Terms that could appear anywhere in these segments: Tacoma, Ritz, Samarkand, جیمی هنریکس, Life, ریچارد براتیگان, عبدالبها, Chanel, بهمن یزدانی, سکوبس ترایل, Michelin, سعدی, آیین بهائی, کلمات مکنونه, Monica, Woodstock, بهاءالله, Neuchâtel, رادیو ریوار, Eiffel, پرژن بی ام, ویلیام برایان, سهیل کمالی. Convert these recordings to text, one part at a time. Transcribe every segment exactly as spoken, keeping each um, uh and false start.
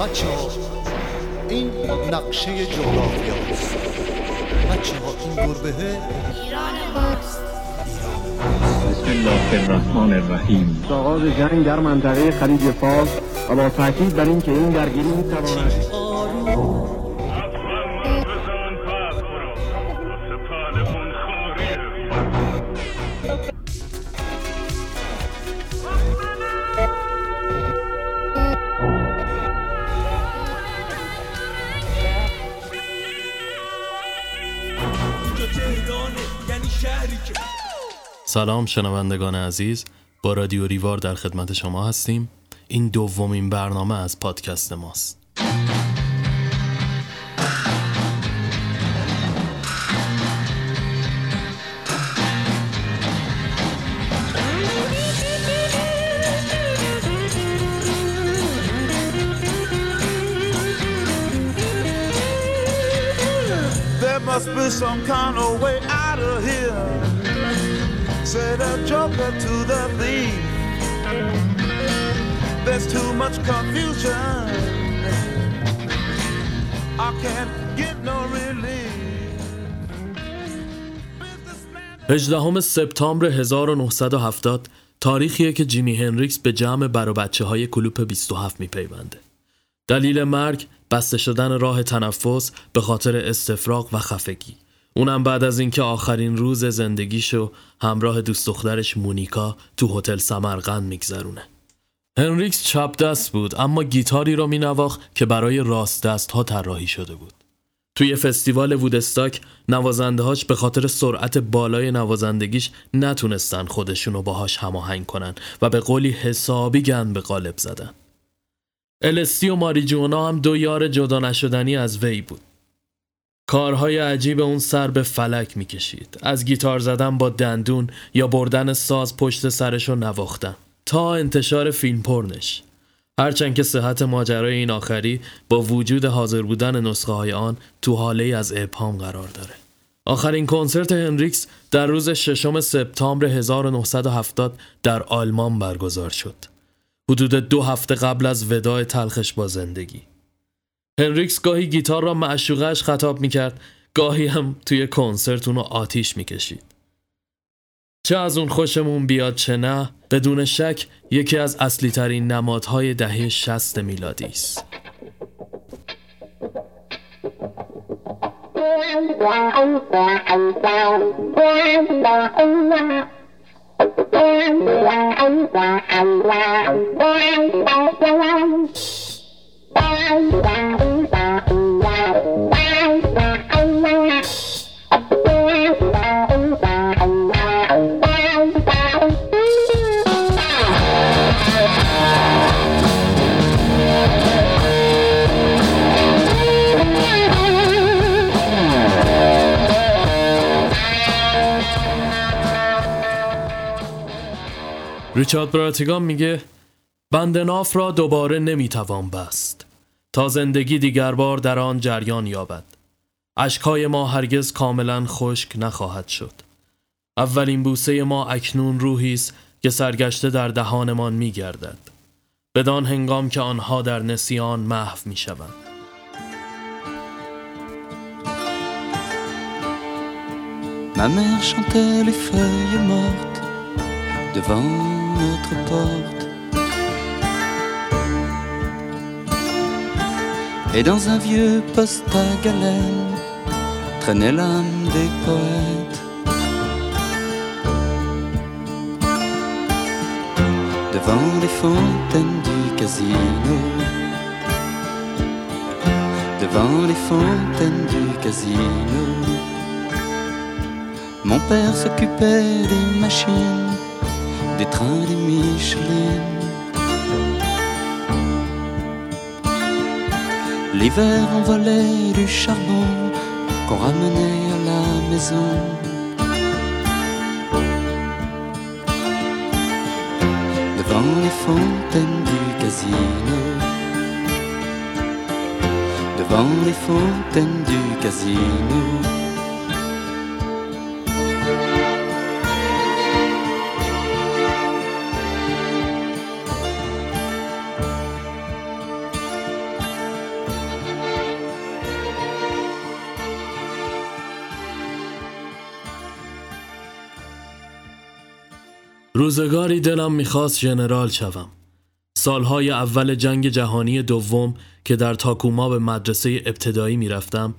بچه ها این نقشه جغرافی هست. بچه ها این گربه ایران ماست. بسم الله الرحمن الرحیم. آغاز جنگ در منطقه خلیج فارس و با تاکید بر این که این درگیری میتواند سلام شنوندگان عزیز، با رادیو ریوار در خدمت شما هستیم. این دومین برنامه از پادکست ماست. There must be some kind of way out of here. Said a joker to the thief. There's too much confusion. I can't get no relief. هجدهم سپتامبر هزار و نهصد و هفتاد تاریخیه که جیمی هنریکس به جمع بر و بچه‌های کلوپ بیست و هفت میپیونده. دلیل مرگ بسته شدن راه تنفس به خاطر استفراغ و خفگی. اونم بعد از اینکه آخرین روز زندگیشو همراه دوست دخترش مونیکا تو هتل سمرقند میگذرونه. هنریکس چپ دست بود اما گیتاری رو مینواخت که برای راست دست ها طراحی شده بود. توی فستیوال وودستاک نوازنده‌هاش به خاطر سرعت بالای نوازندگیش نتونستن خودشونو باهاش هماهنگ کنن و به قولی حسابی گند به قالب زدن. الستی و ماری جوانا هم دو یار جدا نشدنی از وی بود. کارهای عجیب اون سر به فلک می کشید. از گیتار زدن با دندون یا بردن ساز پشت سرش رو نواختن تا انتشار فیلم پرنش. هرچند که صحت ماجرای این آخری با وجود حاضر بودن نسخه های آن تو حاله از ابهام قرار داره. آخرین کنسرت هنریکس در روز ششم سپتامبر هزار و نهصد و هفتاد در آلمان برگزار شد، حدود دو هفته قبل از وداع تلخش با زندگی. هنریکس گاهی گیتار را معشوقه‌اش خطاب میکرد، گاهی هم توی کنسرت اونو آتیش میکشید. چه از اون خوشمون بیاد چه نه، بدون شک یکی از اصلی ترین نمادهای دهه شصت میلادی است. ریچارد براتیگان میگه بند ناف را دوباره نمیتوان بست تا زندگی دیگر بار در آن جریان یابد. اشک‌های ما هرگز کاملا خشک نخواهد شد. اولین بوسه ما اکنون روحی است که سرگشته در دهانمان می‌گردد، بدان هنگام که آنها در نسیان محو می‌شوند. Ma mère chantait les feuilles mortes devant notre porte. Et dans un vieux poste à galène traînait l'âme des poètes. Devant les fontaines du casino, devant les fontaines du casino, mon père s'occupait des machines, des trains des Michelin. L'hiver envolait du charbon qu'on ramenait à la maison. Devant les fontaines du casino, devant les fontaines du casino. روزگاری دلم میخواست ژنرال شوم. سالهای اول جنگ جهانی دوم که در تاکوما به مدرسه ابتدایی میرفتم،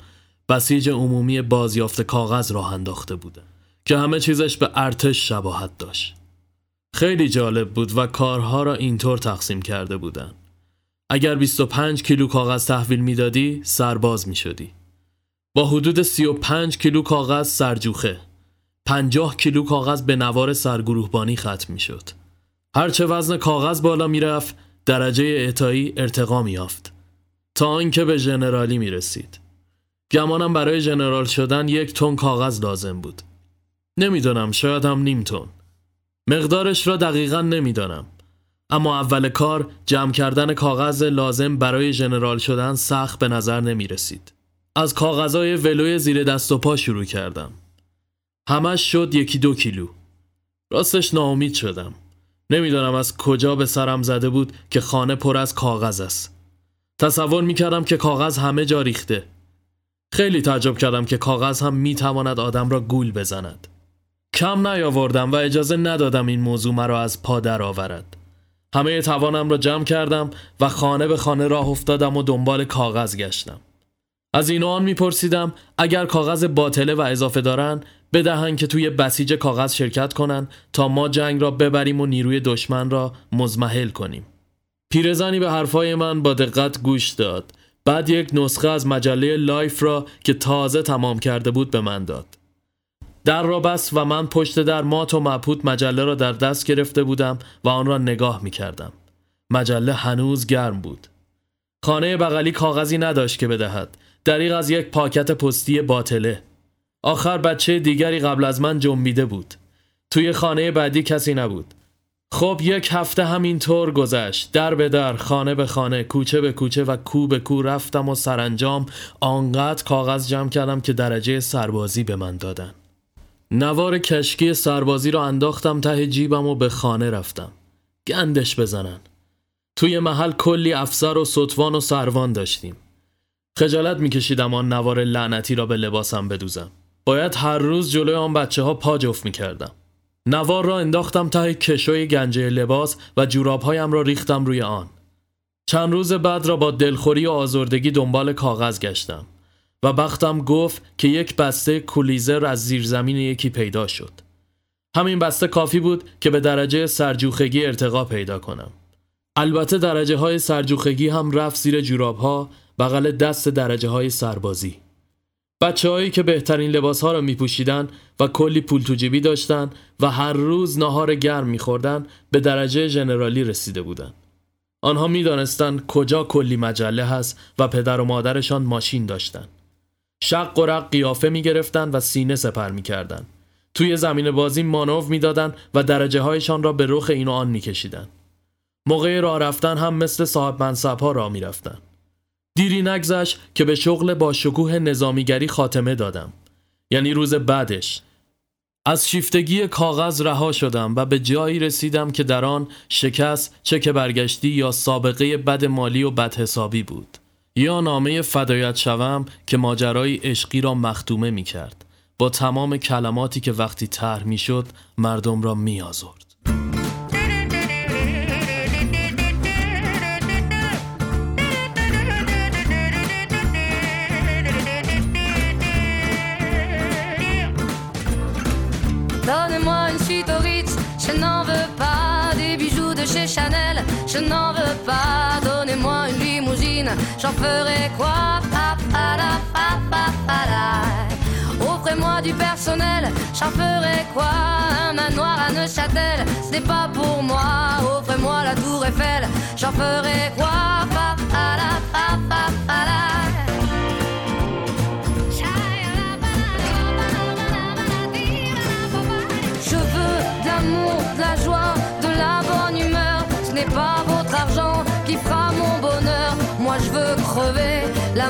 بسیج عمومی بازیافت کاغذ راه انداخته بوده که همه چیزش به ارتش شباهت داشت. خیلی جالب بود و کارها را اینطور تقسیم کرده بودن. اگر بیست و پنج کیلو کاغذ تحویل میدادی، سرباز میشدی. با حدود سی و پنج کیلو کاغذ سرجوخه، پنجاه کیلو کاغذ به نوار سرگروهبانی ختم میشد. هرچه وزن کاغذ بالا میرفت، درجه اعطایی ارتقا میافت تا اینکه به ژنرالی میرسید. گمانم برای ژنرال شدن یک تن کاغذ لازم بود. نمیدونم، شاید هم نیم تن. مقدارش را دقیقاً نمیدانم. اما اول کار جمع کردن کاغذ لازم برای ژنرال شدن سخت به نظر نمی رسید. از کاغذهای ولوی زیر دست و پا شروع کردم. همش شد یکی دو کیلو. راستش ناامید شدم. نمیدانم از کجا به سرم زده بود که خانه پر از کاغذ است. تصور می کردم که کاغذ همه جا ریخته. خیلی تعجب کردم که کاغذ هم می تواند آدم را گول بزند. کم نیاوردم و اجازه ندادم این موضوع مرا از پا در آورد. همه توانم را جمع کردم و خانه به خانه راه افتادم و دنبال کاغذ گشتم. از این و آن میپرسیدم اگر کاغذ باطله و اضافه دارن بدهن که توی بسیج کاغذ شرکت کنن تا ما جنگ را ببریم و نیروی دشمن را مضمحل کنیم. پیرزنی به حرفای من با دقت گوش داد. بعد یک نسخه از مجله لایف را که تازه تمام کرده بود به من داد. در را بست و من پشت در مات و مبهوت مجله را در دست گرفته بودم و آن را نگاه می کردم. مجله هنوز گرم بود. خانه بغلی کاغذی نداشت که بدهد. دریغ از یک پاکت پستی باطله. آخر بچه دیگری قبل از من جنبیده بود. توی خانه بعدی کسی نبود. خب یک هفته همین طور گذشت. در به در، خانه به خانه، کوچه به کوچه و کو به کو رفتم و سرانجام آنقدر کاغذ جمع کردم که درجه سربازی به من دادن. نوار کشکی سربازی را انداختم ته جیبم و به خانه رفتم. گندش بزنن. توی محل کلی افسر و ستوان و سروان داشتیم. خجالت میکشیدم آن نوار لعنتی را به لباسم بدوزم. باید هر روز جلوی آن بچه ها پا جفت میکردم. نوار را انداختم ته کشوی گنجه لباس و جورابهایم را ریختم روی آن. چند روز بعد را با دلخوری و آزردگی دنبال کاغذ گشتم و بختم گفت که یک بسته کولیزر از زیرزمین یکی پیدا شد. همین بسته کافی بود که به درجه سرجوخگی ارتقا پیدا کنم. البته درجه های سرجوخگی هم رفت زیر جوراب ها، بغل دست درجه های سربازی. بچه هایی که بهترین لباس ها را می پوشیدن و کلی پول تو جیبی داشتن و هر روز ناهار گرم می خوردن به درجه ژنرالی رسیده بودن. آنها می دانستن کجا کلی مجله هست و پدر و مادرشان ماشین داشتن. شق و رق قیافه می گرفتن و سینه سپر می کردن. توی زمین بازی مانور می دادن و درجه هایشان را به رخ این و آن می کشیدن. موقع راه رفتن هم مثل صاحب منصب ها راه می رفتن. دیری نگذشت که به شغل با شکوه نظامیگری خاتمه دادم. یعنی روز بعدش از شیفتگی کاغذ رها شدم و به جایی رسیدم که در آن شکست چک برگشتی یا سابقه بد مالی و بدحسابی بود، یا نامه فدایت شوم که ماجرای عشقی را مختومه می کرد با تمام کلماتی که وقتی طرح می شد مردم را می آزرد. Donne-moi une suite aux Ritz, je n'en veux pas. Des bijoux de chez Chanel, je n'en veux pas. Donnez-moi une limousine, j'en ferai quoi? Pa, pa, la, pa, pa, pa, la. Offrez-moi du personnel, j'en ferai quoi? Un manoir à Neuchâtel, ce n'est pas pour moi. Offrez-moi la tour Eiffel, j'en ferai quoi? Pa, pa, la, pa, pa, pa, la. De la joie, de la bonne humeur. Ce n'est pas votre argent qui fera mon bonheur. Moi je veux crever la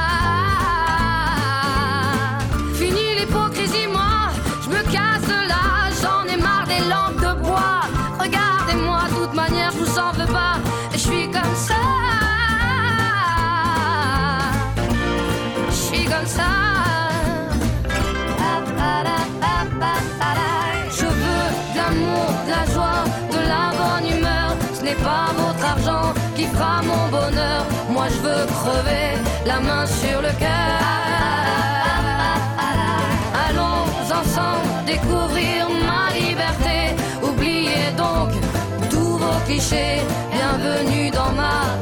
Fini l'hypocrisie, moi, je me casse de là, j'en ai marre des lampes de bois. Regardez-moi, de toute manière, je vous en veux pas et je suis comme ça. Je suis comme ça. C'est pas votre argent qui fera mon bonheur. Moi je veux crever la main sur le cœur. Allons ensemble découvrir ma liberté. Oubliez donc tous vos clichés. Bienvenue dans ma